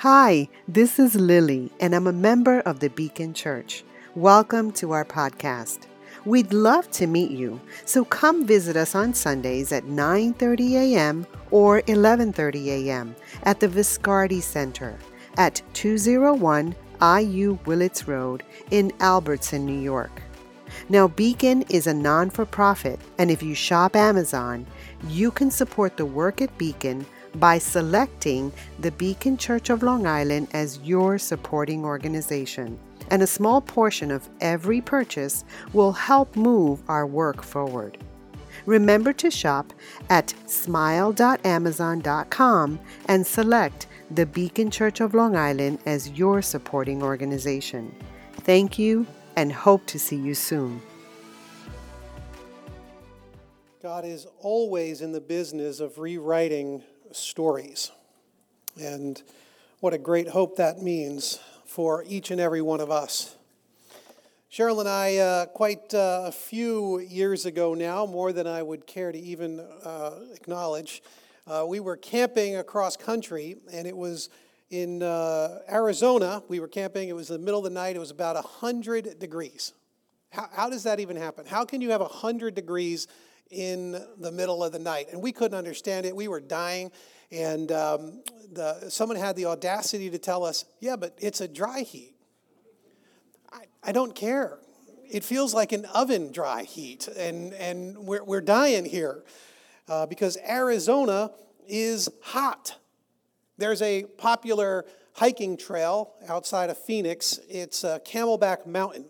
Hi, this is Lily, and I'm a member of the Beacon Church. Welcome to our podcast. We'd love to meet you, so come visit us on Sundays at 9:30 a.m. or 11:30 a.m. at the Viscardi Center at 201 IU Willits Road in Albertson, New York. Now, Beacon is a non-for-profit, and if you shop Amazon, you can support the work at Beacon by selecting the Beacon Church of Long Island as your supporting organization. And a small portion of every purchase will help move our work forward. Remember to shop at smile.amazon.com and select the Beacon Church of Long Island as your supporting organization. Thank you, and hope to see you soon. God is always in the business of rewriting stories. And what a great hope that means for each and every one of us. Cheryl and I, quite a few years ago now, more than I would care to even acknowledge, we were camping across country, and it was in Arizona. We were camping. It was the middle of the night. It was about 100 degrees. How does that even happen? How can you have 100 degrees in the middle of the night? And we couldn't understand it. We were dying. And someone had the audacity to tell us, yeah, but it's a dry heat. I don't care. It feels like an oven dry heat, and we're dying here because Arizona is hot. There's a popular hiking trail outside of Phoenix. It's Camelback Mountain.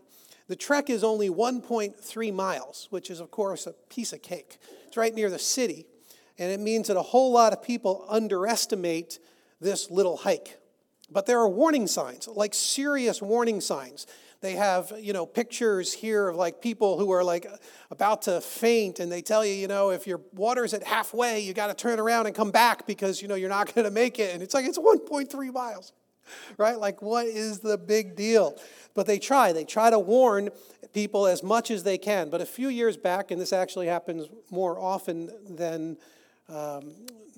The trek is only 1.3 miles, which is, of course, a piece of cake. It's right near the city. And it means that a whole lot of people underestimate this little hike. But there are warning signs, like serious warning signs. They have, pictures here of like people who are like about to faint, and they tell you, if your water's at halfway, you got to turn around and come back because, you're not going to make it. And it's like, it's 1.3 miles, right? Like, what is the big deal? But they try to warn people as much as they can. But a few years back, and this actually happens more often than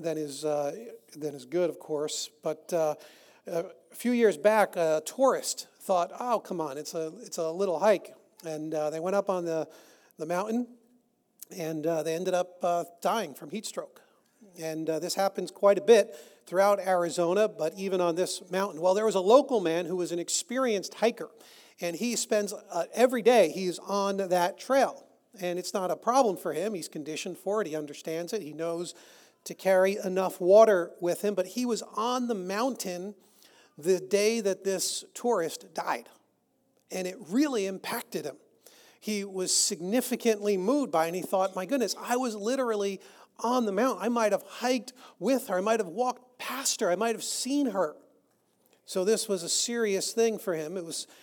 is good, of course. But a few years back, a tourist thought, "Oh, come on, it's a little hike," and they went up on the mountain, and they ended up dying from heat stroke. And this happens quite a bit throughout Arizona, but even on this mountain. Well, there was a local man who was an experienced hiker, and he spends every day he's on that trail. And it's not a problem for him. He's conditioned for it. He understands it. He knows to carry enough water with him. But he was on the mountain the day that this tourist died. And it really impacted him. He was significantly moved by it. And he thought, my goodness, I was literally on the mountain. I might have hiked with her. I might have walked past her. I might have seen her. So this was a serious thing for him.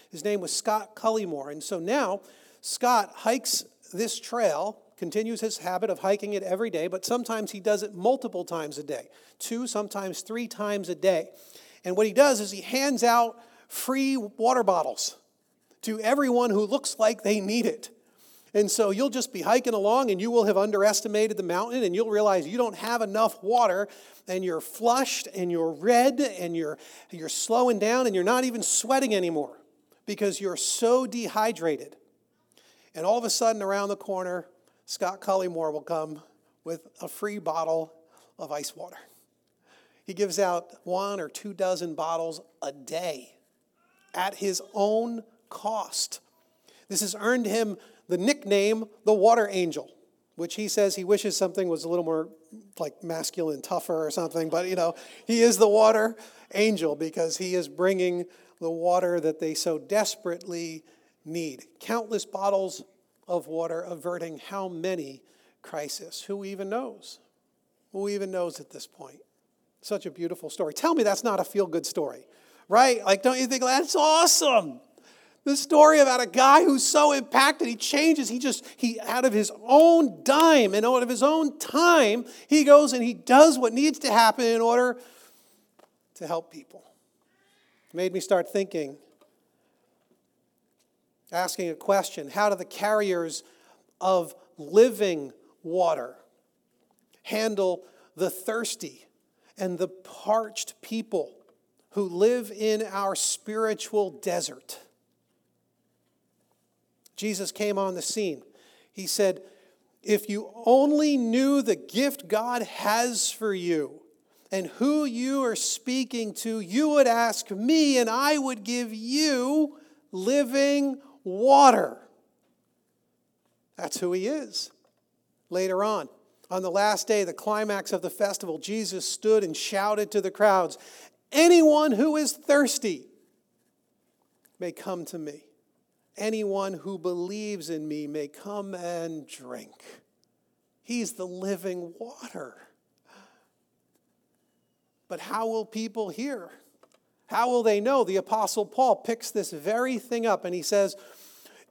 His name was Scott Cullimore. And so now Scott hikes this trail, continues his habit of hiking it every day, but sometimes he does it multiple times a day, 2, sometimes 3 times a day. And what he does is he hands out free water bottles to everyone who looks like they need it. And so you'll just be hiking along, and you will have underestimated the mountain, and you'll realize you don't have enough water, and you're flushed, and you're red, and you're slowing down, and you're not even sweating anymore because you're so dehydrated. And all of a sudden, around the corner, Scott Cullimore will come with a free bottle of ice water. He gives out 1 or 2 dozen bottles a day at his own cost. This has earned him the nickname, the Water Angel, which he says he wishes something was a little more like masculine, tougher or something. But, he is the Water Angel because he is bringing the water that they so desperately need. Countless bottles of water averting how many crises? Who even knows? Who even knows at this point? Such a beautiful story. Tell me that's not a feel-good story, right? Like, don't you think that's awesome? The story about a guy who's so impacted, he changes. He out of his own dime and out of his own time, he goes and he does what needs to happen in order to help people. It made me start thinking, asking a question, how do the carriers of living water handle the thirsty and the parched people who live in our spiritual desert. Jesus came on the scene. He said, if you only knew the gift God has for you and who you are speaking to, you would ask me and I would give you living water. That's who he is. Later on the last day, the climax of the festival, Jesus stood and shouted to the crowds, anyone who is thirsty may come to me. Anyone who believes in me may come and drink. He's the living water. But how will people hear? How will they know? The Apostle Paul picks this very thing up and he says,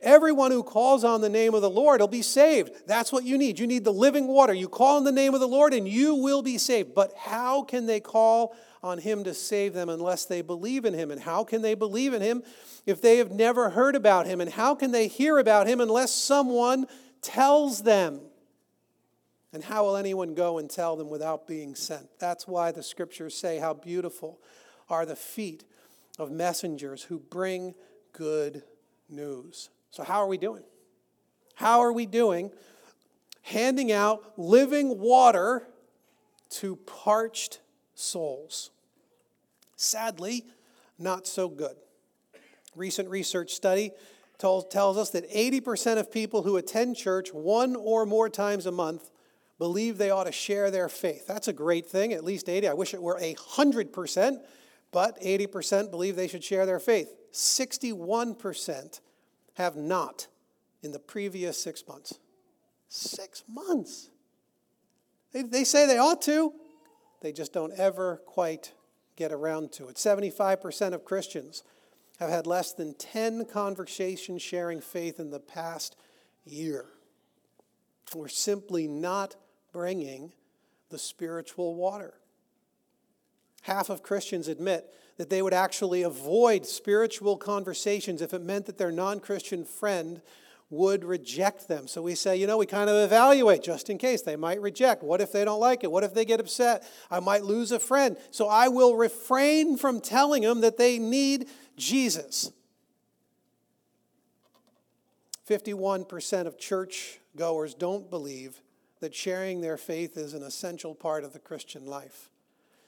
everyone who calls on the name of the Lord will be saved. That's what you need. You need the living water. You call on the name of the Lord and you will be saved. But how can they call on him to save them unless they believe in him? And how can they believe in him if they have never heard about him? And how can they hear about him unless someone tells them? And how will anyone go and tell them without being sent? That's why the scriptures say how beautiful are the feet of messengers who bring good news. So how are we doing? How are we doing handing out living water to parched souls? Sadly, not so good. Recent research study tells us that 80% of people who attend church one or more times a month believe they ought to share their faith. That's a great thing, at least 80. I wish it were 100%, but 80% believe they should share their faith. 61% have not in the previous 6 months. 6 months. They say they ought to. They just don't ever quite get around to it. 75% of Christians have had less than 10 conversations sharing faith in the past year. We're simply not bringing the spiritual water. Half of Christians admit that they would actually avoid spiritual conversations if it meant that their non-Christian friend would reject them. So we say, we kind of evaluate just in case they might reject. What if they don't like it? What if they get upset? I might lose a friend. So I will refrain from telling them that they need Jesus. 51% of churchgoers don't believe that sharing their faith is an essential part of the Christian life.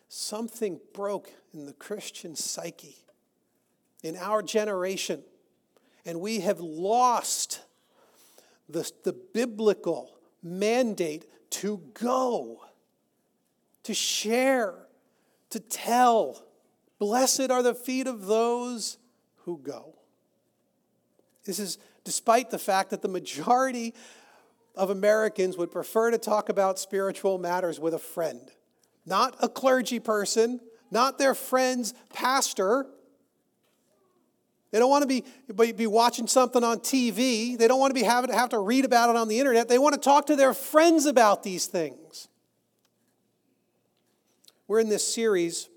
Something broke in the Christian psyche, in our generation, and we have lost the biblical mandate to go, to share, to tell. Blessed are the feet of those who go. This is despite the fact that the majority of Americans would prefer to talk about spiritual matters with a friend. Not a clergy person, not their friend's pastor. They don't want to be watching something on TV. They don't want to have to read about it on the internet. They want to talk to their friends about these things. We're in this series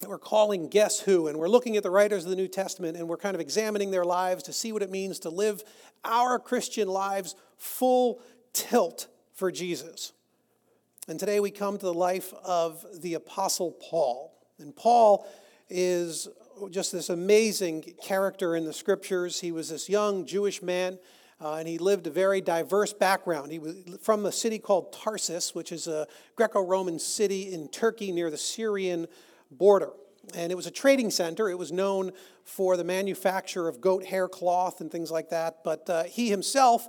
that we're calling Guess Who, and we're looking at the writers of the New Testament, and we're kind of examining their lives to see what it means to live our Christian lives full tilt for Jesus. And today we come to the life of the Apostle Paul. And Paul is just this amazing character in the scriptures. He was this young Jewish man, and he lived a very diverse background. He was from a city called Tarsus, which is a Greco-Roman city in Turkey near the Syrian border. And it was a trading center. It was known for the manufacture of goat hair cloth and things like that. But he himself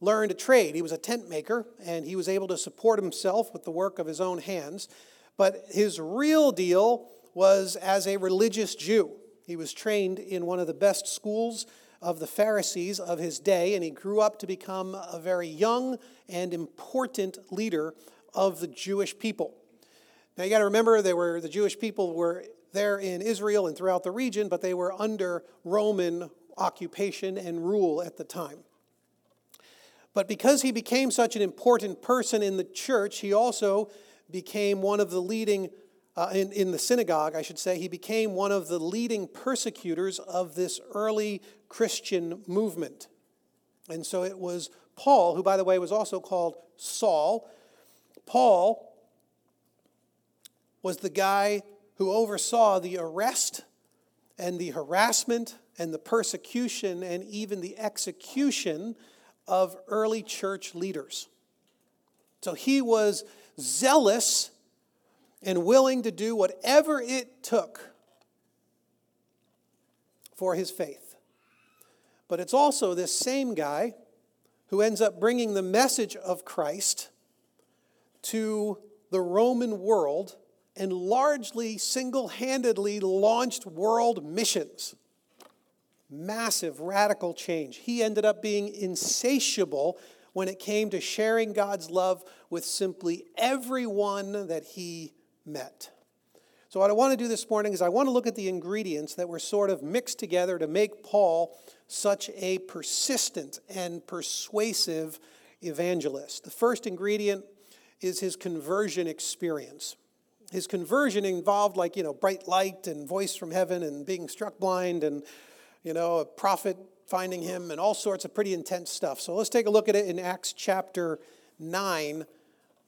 learned a trade. He was a tent maker, and he was able to support himself with the work of his own hands. But his real deal was as a religious Jew. He was trained in one of the best schools of the Pharisees of his day, and he grew up to become a very young and important leader of the Jewish people. Now, you got to remember, the Jewish people were there in Israel and throughout the region, but they were under Roman occupation and rule at the time. But because he became such an important person in the church, he also became one of the leading, in the synagogue, I should say, he became one of the leading persecutors of this early Christian movement. And so it was Paul, who, by the way, was also called Saul. Paul was the guy who oversaw the arrest and the harassment and the persecution and even the execution of early church leaders. So he was zealous and willing to do whatever it took for his faith. But it's also this same guy who ends up bringing the message of Christ to the Roman world and largely single-handedly launched world missions. Massive radical change. He ended up being insatiable when it came to sharing God's love with simply everyone that he met. So what I want to do this morning is I want to look at the ingredients that were sort of mixed together to make Paul such a persistent and persuasive evangelist. The first ingredient is his conversion experience. His conversion involved, like, bright light and voice from heaven and being struck blind and, a prophet finding him and all sorts of pretty intense stuff. So let's take a look at it in Acts chapter 9.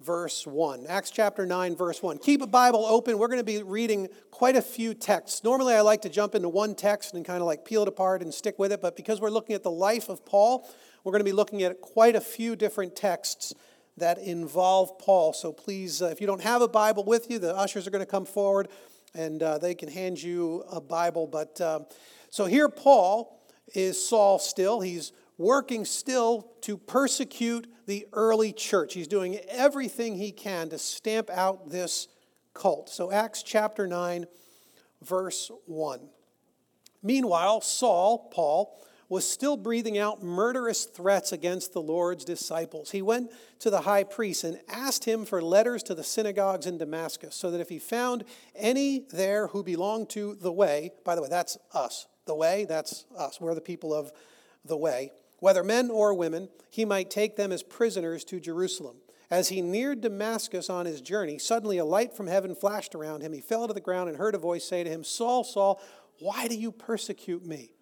Verse 1. Acts chapter 9, verse 1. Keep a Bible open. We're going to be reading quite a few texts. Normally, I like to jump into one text and kind of peel it apart and stick with it. But because we're looking at the life of Paul, we're going to be looking at quite a few different texts that involve Paul. So please, if you don't have a Bible with you, the ushers are going to come forward and they can hand you a Bible. But so here Paul is Saul still. He's working still to persecute the early church. He's doing everything he can to stamp out this cult. So Acts chapter 9, verse 1. Meanwhile, Saul, Paul, was still breathing out murderous threats against the Lord's disciples. He went to the high priest and asked him for letters to the synagogues in Damascus, so that if he found any there who belonged to the way, by the way, that's us. The way, that's us. We're the people of the way. Whether men or women, he might take them as prisoners to Jerusalem. As he neared Damascus on his journey, suddenly a light from heaven flashed around him. He fell to the ground and heard a voice say to him, "Saul, Saul, why do you persecute me?"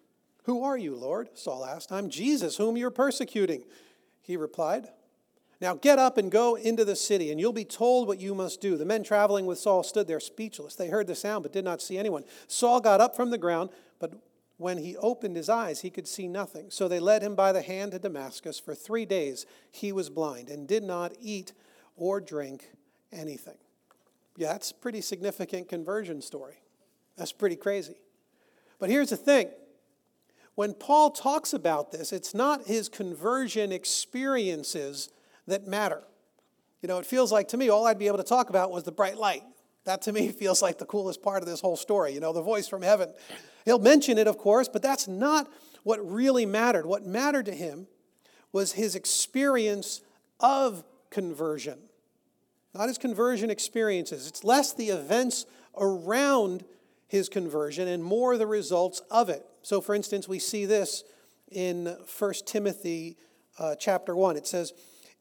"Who are you, Lord?" Saul asked. "I'm Jesus, whom you're persecuting," he replied. "Now get up and go into the city, and you'll be told what you must do." The men traveling with Saul stood there speechless. They heard the sound but did not see anyone. Saul got up from the ground, but when he opened his eyes, he could see nothing. So they led him by the hand to Damascus. For 3 days, he was blind and did not eat or drink anything. Yeah, that's a pretty significant conversion story. That's pretty crazy. But here's the thing. When Paul talks about this, it's not his conversion experiences that matter. It feels like to me all I'd be able to talk about was the bright light. That to me feels like the coolest part of this whole story, the voice from heaven. He'll mention it, of course, but that's not what really mattered. What mattered to him was his experience of conversion, not his conversion experiences. It's less the events around his conversion and more the results of it. So, for instance, we see this in 1 Timothy chapter 1. It says,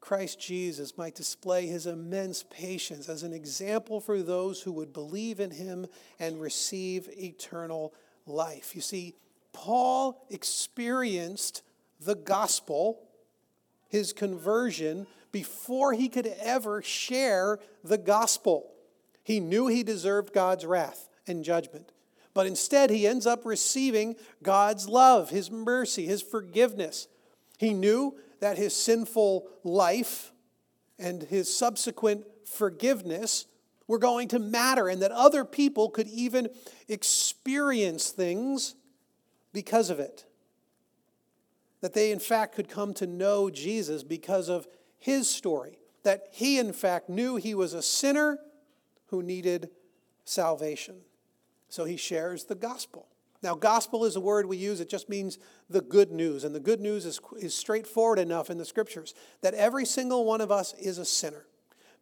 Christ Jesus might display his immense patience as an example for those who would believe in him and receive eternal life." You see, Paul experienced the gospel, his conversion, before he could ever share the gospel. He knew he deserved God's wrath and judgment. But instead, he ends up receiving God's love, his mercy, his forgiveness. He knew that his sinful life and his subsequent forgiveness were going to matter, and that other people could even experience things because of it. That they, in fact, could come to know Jesus because of his story. That he, in fact, knew he was a sinner who needed salvation. So he shares the gospel. Now, gospel is a word we use. It just means the good news. And the good news is straightforward enough in the scriptures that every single one of us is a sinner.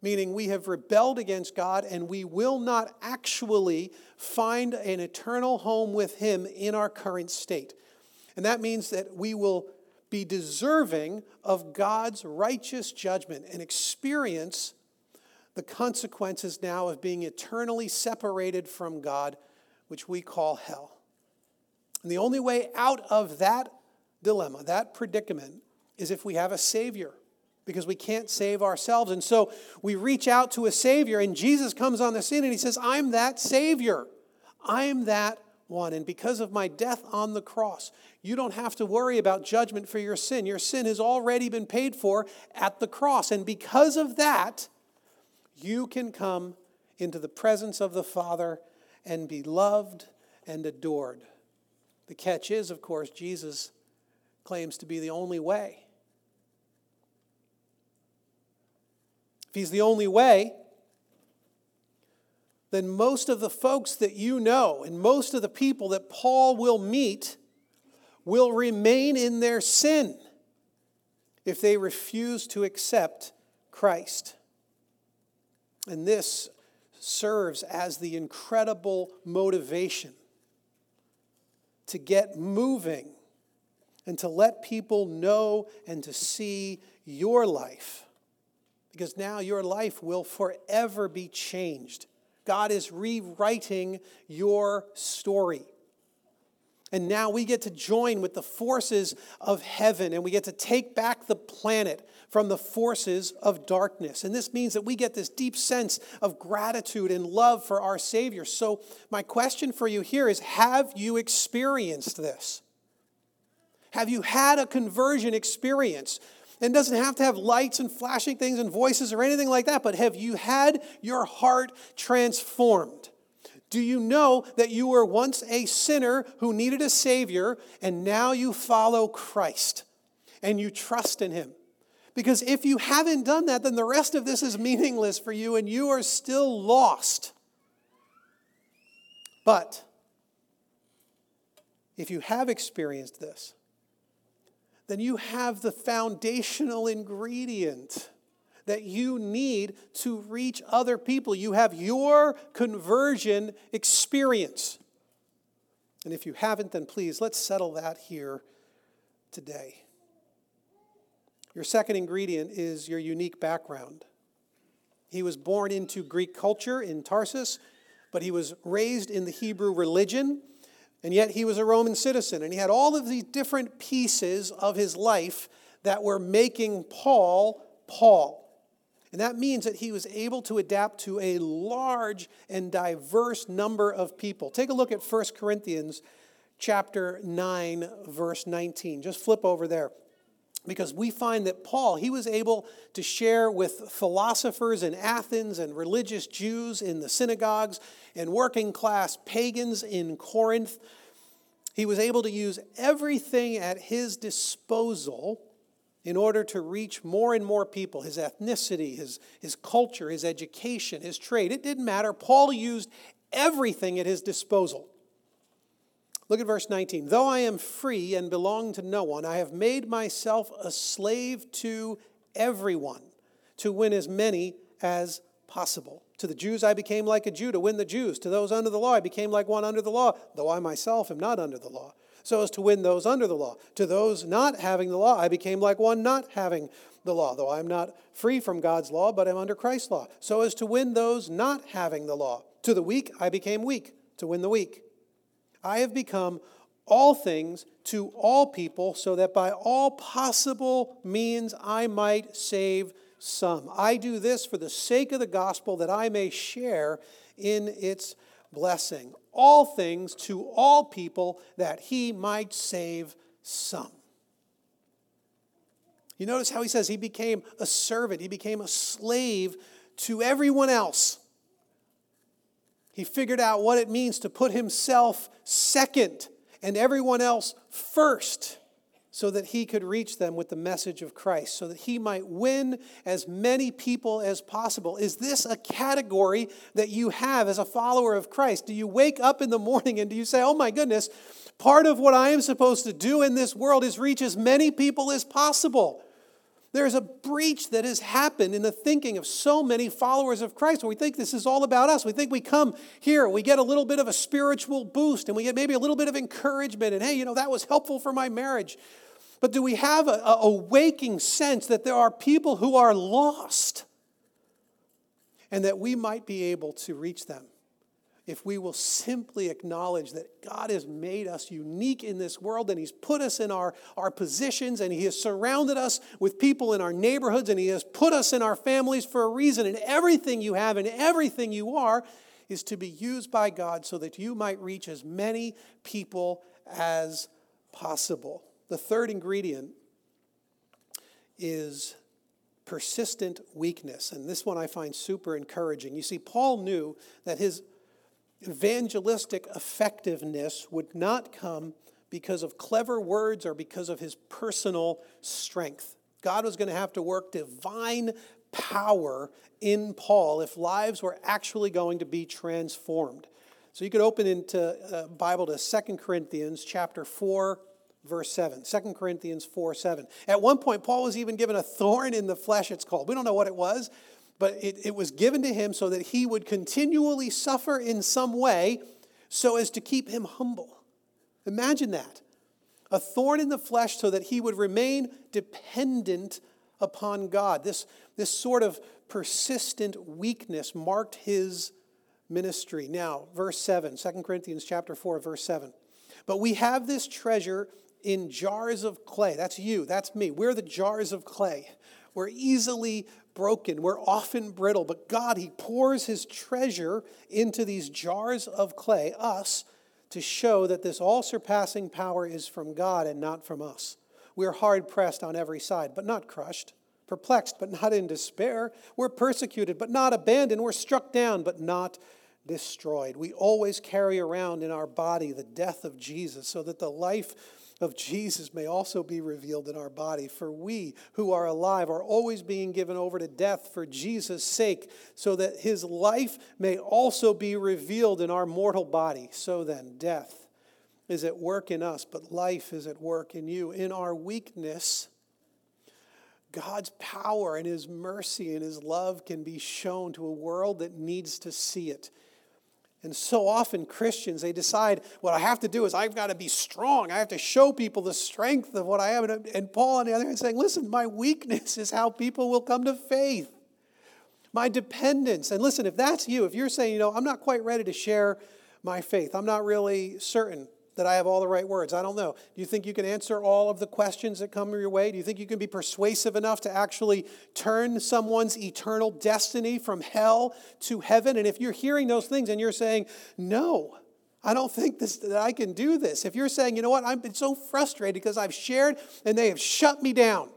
meaning we have rebelled against God and we will not actually find an eternal home with him in our current state. And that means that we will be deserving of God's righteous judgment and experience the consequences now of being eternally separated from God, which we call hell. And the only way out of that dilemma, that predicament, is if we have a Savior, because we can't save ourselves. And so we reach out to a Savior, and Jesus comes on the scene and he says, I'm that Savior. I'm that one. And because of my death on the cross, you don't have to worry about judgment for your sin. Your sin has already been paid for at the cross. And because of that, you can come into the presence of the Father and be loved and adored. The catch is, of course, Jesus claims to be the only way. If he's the only way, then most of the folks that you know and most of the people that Paul will meet will remain in their sin if they refuse to accept Christ. And this serves as the incredible motivation to get moving and to let people know and to see your life. Because now your life will forever be changed. God is rewriting your story. And now we get to join with the forces of heaven, and we get to take back the planet from the forces of darkness. And this means that we get this deep sense of gratitude and love for our Savior. So my question for you here is, have you experienced this? Have you had a conversion experience? And doesn't have to have lights and flashing things and voices or anything like that, but have you had your heart transformed? Do you know that you were once a sinner who needed a Savior, and now you follow Christ and you trust in him? Because if you haven't done that, then the rest of this is meaningless for you and you are still lost. But if you have experienced this, then you have the foundational ingredient that you need to reach other people. You have your conversion experience. And if you haven't, then please, let's settle that here today. Your second ingredient is your unique background. He was born into Greek culture in Tarsus, but he was raised in the Hebrew religion. And yet he was a Roman citizen, and he had all of these different pieces of his life that were making Paul, Paul. And that means that he was able to adapt to a large and diverse number of people. Take a look at 1 Corinthians chapter 9, verse 19. Just flip over there. Because we find that Paul, he was able to share with philosophers in Athens and religious Jews in the synagogues and working class pagans in Corinth. He was able to use everything at his disposal in order to reach more and more people. His ethnicity, his culture, his education, his trade. It didn't matter. Paul used everything at his disposal. Look at verse 19. Though I am free and belong to no one, I have made myself a slave to everyone to win as many as possible. To the Jews I became like a Jew to win the Jews. To those under the law I became like one under the law, though I myself am not under the law, so as to win those under the law. To those not having the law I became like one not having the law, though I am not free from God's law, but am under Christ's law, so as to win those not having the law. To the weak I became weak to win the weak. I have become all things to all people so that by all possible means I might save some. I do this for the sake of the gospel that I may share in its blessing. All things to all people that he might save some. You notice how he says he became a servant. He became a slave to everyone else. He figured out what it means to put himself second and everyone else first so that he could reach them with the message of Christ, so that he might win as many people as possible. Is this a category that you have as a follower of Christ? Do you wake up in the morning and do you say, oh my goodness, part of what I am supposed to do in this world is reach as many people as possible? There's a breach that has happened in the thinking of so many followers of Christ. We think this is all about us. We think we come here, we get a little bit of a spiritual boost, and we get maybe a little bit of encouragement, and hey, you know, that was helpful for my marriage. But do we have a waking sense that there are people who are lost and that we might be able to reach them if we will simply acknowledge that God has made us unique in this world, and he's put us in our positions, and he has surrounded us with people in our neighborhoods, and he has put us in our families for a reason, and everything you have and everything you are is to be used by God so that you might reach as many people as possible. The third ingredient is persistent weakness. And this one I find super encouraging. You see, Paul knew that his evangelistic effectiveness would not come because of clever words or because of his personal strength. God was going to have to work divine power in Paul if lives were actually going to be transformed. So you could open into Bible to 2 Corinthians chapter 4. Verse 7, 2 Corinthians 4, 7. At one point, Paul was even given a thorn in the flesh, it's called. We don't know what it was, but it was given to him so that he would continually suffer in some way so as to keep him humble. Imagine that. A thorn in the flesh so that he would remain dependent upon God. This sort of persistent weakness marked his ministry. Now, verse 7, 2 Corinthians chapter 4, verse 7. But we have this treasure in jars of clay. That's you, that's me. We're the jars of clay. We're easily broken. We're often brittle. But God, he pours his treasure into these jars of clay, us, to show that this all-surpassing power is from God and not from us. We're hard-pressed on every side, but not crushed. Perplexed, but not in despair. We're persecuted, but not abandoned. We're struck down, but not destroyed. We always carry around in our body the death of Jesus so that the life of Jesus may also be revealed in our body. For we who are alive are always being given over to death for Jesus' sake so that his life may also be revealed in our mortal body. So then, death is at work in us, but life is at work in you. In our weakness, God's power and his mercy and his love can be shown to a world that needs to see it. And so often Christians, they decide, what I have to do is I've got to be strong. I have to show people the strength of what I am. And Paul on the other hand is saying, listen, my weakness is how people will come to faith. My dependence. And listen, if that's you, if you're saying, you know, I'm not quite ready to share my faith. I'm not really certain that I have all the right words. I don't know. Do you think you can answer all of the questions that come your way? Do you think you can be persuasive enough to actually turn someone's eternal destiny from hell to heaven? And if you're hearing those things and you're saying, no, I don't think that I can do this. If you're saying, you know what, I've been so frustrated because I've shared and they have shut me down.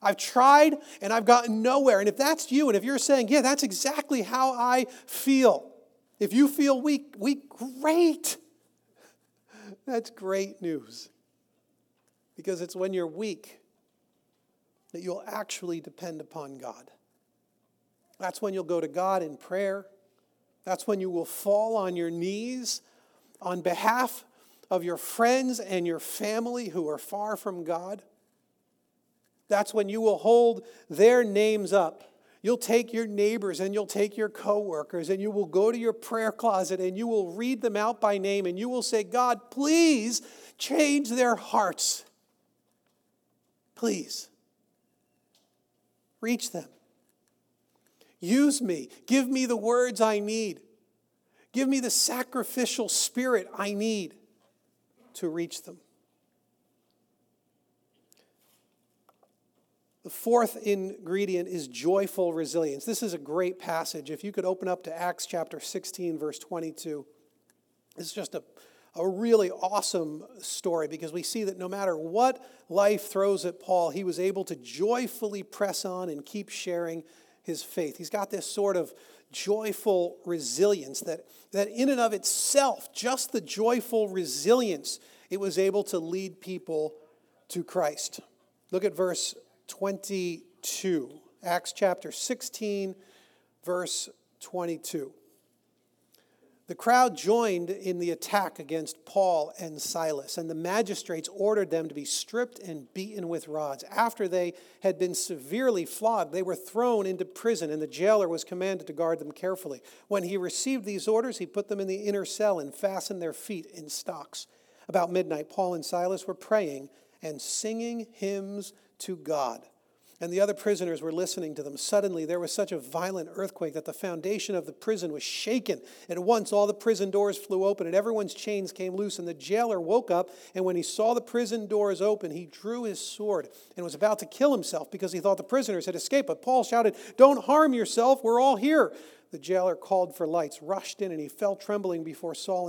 I've tried and I've gotten nowhere. And if that's you and if you're saying, yeah, that's exactly how I feel. If you feel weak, great. That's great news, because it's when you're weak that you'll actually depend upon God. That's when you'll go to God in prayer. That's when you will fall on your knees on behalf of your friends and your family who are far from God. That's when you will hold their names up. You'll take your neighbors and you'll take your coworkers and you will go to your prayer closet and you will read them out by name and you will say, God, please change their hearts. Please. Reach them. Use me. Give me the words I need. Give me the sacrificial spirit I need to reach them. The fourth ingredient is joyful resilience. This is a great passage. If you could open up to Acts chapter 16, verse 22. It's just a really awesome story because we see that no matter what life throws at Paul, he was able to joyfully press on and keep sharing his faith. He's got this sort of joyful resilience that in and of itself, just the joyful resilience, it was able to lead people to Christ. Look at verse 22. Acts chapter 16, verse 22. The crowd joined in the attack against Paul and Silas, and the magistrates ordered them to be stripped and beaten with rods. After they had been severely flogged, they were thrown into prison, and the jailer was commanded to guard them carefully. When he received these orders, he put them in the inner cell and fastened their feet in stocks. About midnight, Paul and Silas were praying and singing hymns to God, and the other prisoners were listening to them. Suddenly, there was such a violent earthquake that the foundation of the prison was shaken. At once, all the prison doors flew open, and everyone's chains came loose. And the jailer woke up, and when he saw the prison doors open, he drew his sword and was about to kill himself because he thought the prisoners had escaped. But Paul shouted, "Don't harm yourself, we're all here." The jailer called for lights, rushed in, and he fell trembling before Paul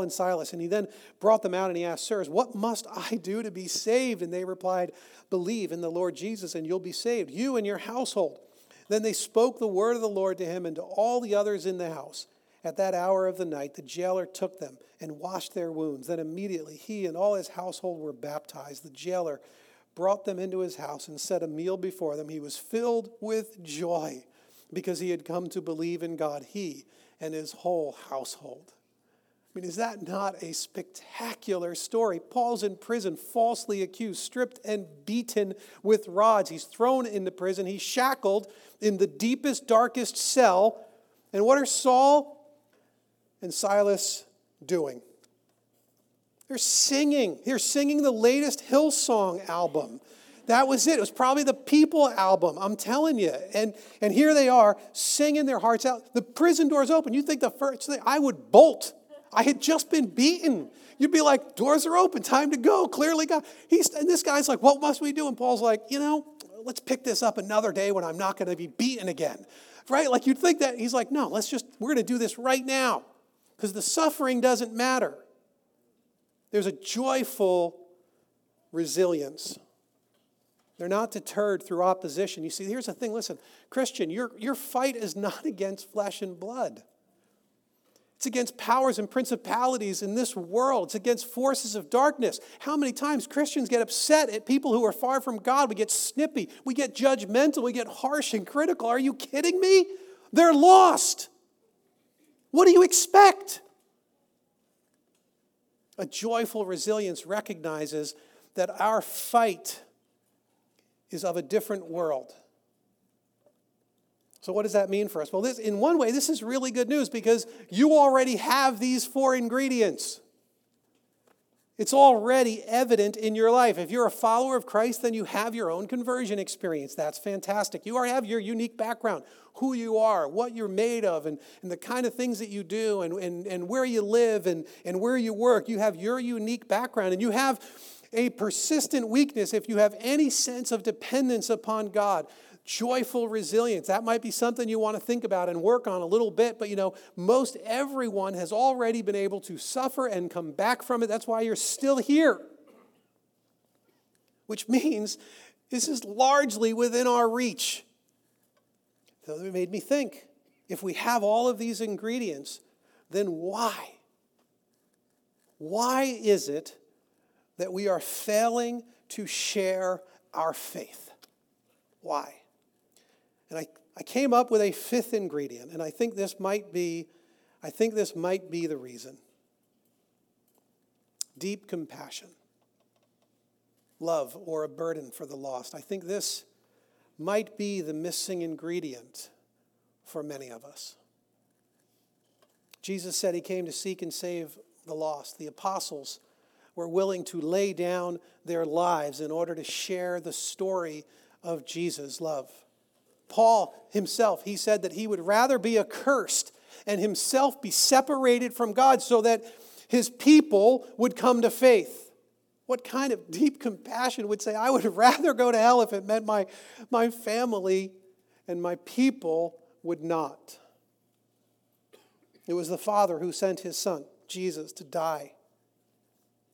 and Silas. And he then brought them out and he asked, "Sirs, what must I do to be saved?" And they replied, "Believe in the Lord Jesus and you'll be saved, you and your household." Then they spoke the word of the Lord to him and to all the others in the house. At that hour of the night, the jailer took them and washed their wounds. Then immediately he and all his household were baptized. The jailer brought them into his house and set a meal before them. He was filled with joy, because he had come to believe in God, he and his whole household. I mean, is that not a spectacular story? Paul's in prison, falsely accused, stripped and beaten with rods. He's thrown into prison. He's shackled in the deepest, darkest cell. And what are Saul and Silas doing? They're singing. They're singing the latest Hillsong album. That was it. It was probably the People album, I'm telling you. And here they are singing their hearts out. The prison doors open. You'd think the first thing, I would bolt. I had just been beaten. You'd be like, doors are open, time to go. Clearly God. And this guy's like, what must we do? And Paul's like, let's pick this up another day when I'm not going to be beaten again. Right? Like you'd think that. He's like, no, we're going to do this right now. Because the suffering doesn't matter. There's a joyful resilience. They're not deterred through opposition. You see, here's the thing. Listen, Christian, your fight is not against flesh and blood. It's against powers and principalities in this world. It's against forces of darkness. How many times Christians get upset at people who are far from God? We get snippy. We get judgmental. We get harsh and critical. Are you kidding me? They're lost. What do you expect? A joyful resilience recognizes that our fight is of a different world. So what does that mean for us? Well, in one way, this is really good news because you already have these 4 ingredients. It's already evident in your life. If you're a follower of Christ, then you have your own conversion experience. That's fantastic. You already have your unique background, who you are, what you're made of, and the kind of things that you do, and where you live, and where you work. You have your unique background, and you have a persistent weakness if you have any sense of dependence upon God. Joyful resilience. That might be something you want to think about and work on a little bit, but most everyone has already been able to suffer and come back from it. That's why you're still here. Which means this is largely within our reach. So it made me think, if we have all of these ingredients, then why? Why is it that we are failing to share our faith? Why? And I came up with a 5th ingredient, and I think this might be the reason. Deep compassion, love, or a burden for the lost. I think this might be the missing ingredient for many of us. Jesus said he came to seek and save the lost. The apostles were willing to lay down their lives in order to share the story of Jesus' love. Paul himself, he said that he would rather be accursed and himself be separated from God so that his people would come to faith. What kind of deep compassion would say, I would rather go to hell if it meant my family and my people would not? It was the Father who sent his Son, Jesus, to die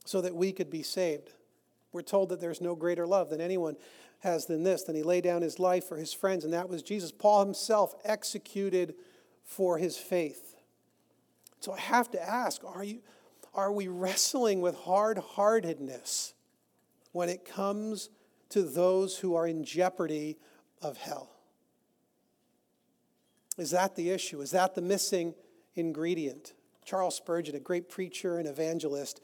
so that we could be saved. We're told that there's no greater love than anyone has than this. Then he laid down his life for his friends, and that was Jesus. Paul himself executed for his faith. So I have to ask, are we wrestling with hard-heartedness when it comes to those who are in jeopardy of hell? Is that the issue? Is that the missing ingredient? Charles Spurgeon, a great preacher and evangelist,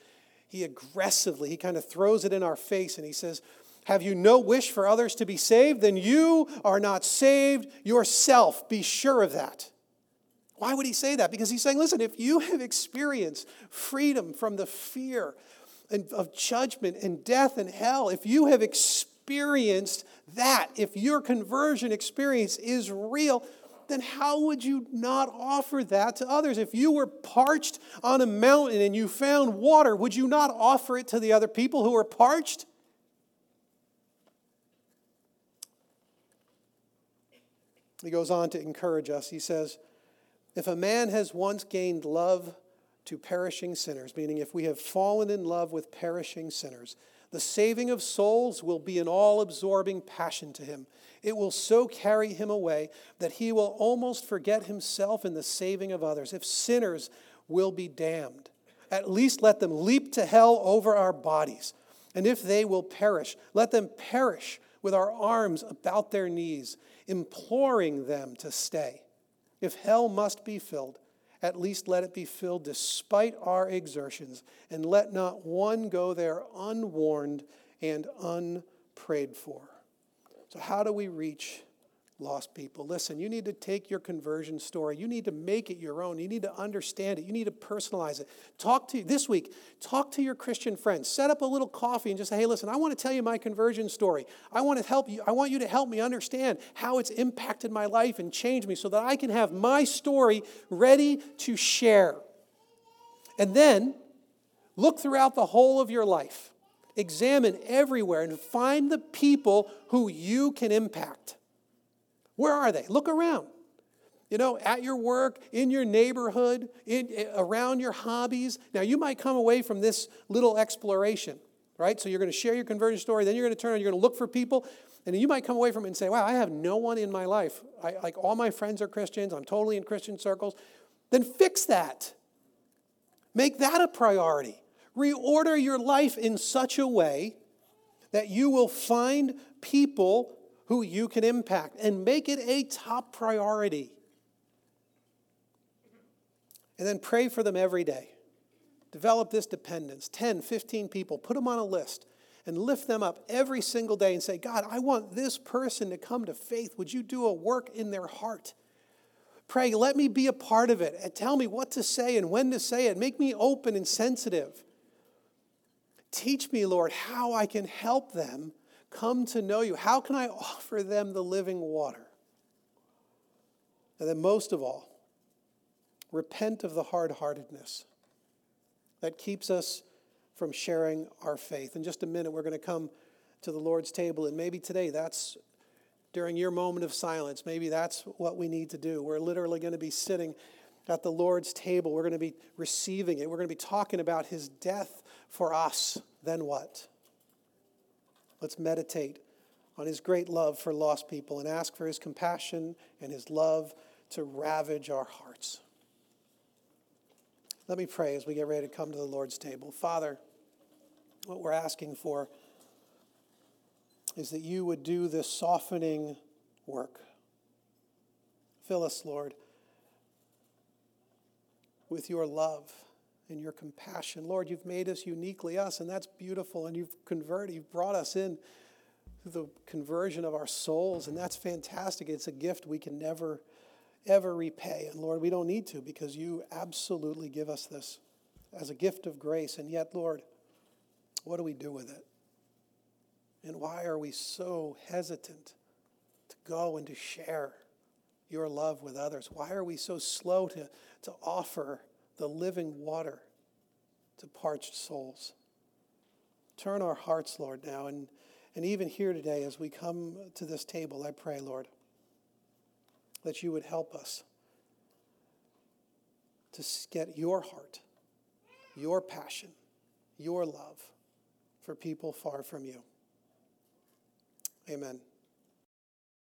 he aggressively, he kind of throws it in our face and he says, have you no wish for others to be saved? Then you are not saved yourself. Be sure of that. Why would he say that? Because he's saying, listen, if you have experienced freedom from the fear of judgment and death and hell, if you have experienced that, if your conversion experience is real, then how would you not offer that to others? If you were parched on a mountain and you found water, would you not offer it to the other people who are parched? He goes on to encourage us. He says, if a man has once gained love to perishing sinners, meaning if we have fallen in love with perishing sinners, the saving of souls will be an all-absorbing passion to him. It will so carry him away that he will almost forget himself in the saving of others. If sinners will be damned, at least let them leap to hell over our bodies. And if they will perish, let them perish with our arms about their knees, imploring them to stay. If hell must be filled, at least let it be filled despite our exertions, and let not one go there unwarned and unprayed for. So how do we reach lost people? Listen, you need to take your conversion story. You need to make it your own. You need to understand it. You need to personalize it. This week, talk to your Christian friends. Set up a little coffee and just say, hey, listen, I want to tell you my conversion story. I want to help you. I want you to help me understand how it's impacted my life and changed me so that I can have my story ready to share. And then look throughout the whole of your life. Examine everywhere and find the people who you can impact. Where are they? Look around. You know, at your work, in your neighborhood, around your hobbies. Now, you might come away from this little exploration, right? So you're going to share your conversion story, then you're going to turn and you're going to look for people, and you might come away from it and say, wow, I have no one in my life. Like all my friends are Christians. I'm totally in Christian circles. Then fix that. Make that a priority. Reorder your life in such a way that you will find people who you can impact, and make it a top priority. And then pray for them every day. Develop this dependence. 10, 15 people, put them on a list and lift them up every single day and say, God, I want this person to come to faith. Would you do a work in their heart? Pray, let me be a part of it, and tell me what to say and when to say it. Make me open and sensitive. Teach me, Lord, how I can help them come to know you. How can I offer them the living water? And then most of all, repent of the hard-heartedness that keeps us from sharing our faith. In just a minute, we're going to come to the Lord's table, and maybe today that's during your moment of silence. Maybe that's what we need to do. We're literally going to be sitting at the Lord's table. We're going to be receiving it. We're going to be talking about his death for us. Then what? Let's meditate on his great love for lost people and ask for his compassion and his love to ravage our hearts. Let me pray as we get ready to come to the Lord's table. Father, what we're asking for is that you would do this softening work. Fill us, Lord, with your love and your compassion. Lord, you've made us uniquely us, and that's beautiful, and you've brought us in through the conversion of our souls, and that's fantastic. It's a gift we can never, ever repay. And Lord, we don't need to, because you absolutely give us this as a gift of grace. And yet, Lord, what do we do with it? And why are we so hesitant to go and to share your love with others? Why are we so slow to offer the living water to parched souls? Turn our hearts, Lord, now, and even here today as we come to this table, I pray, Lord, that you would help us to get your heart, your passion, your love for people far from you. Amen.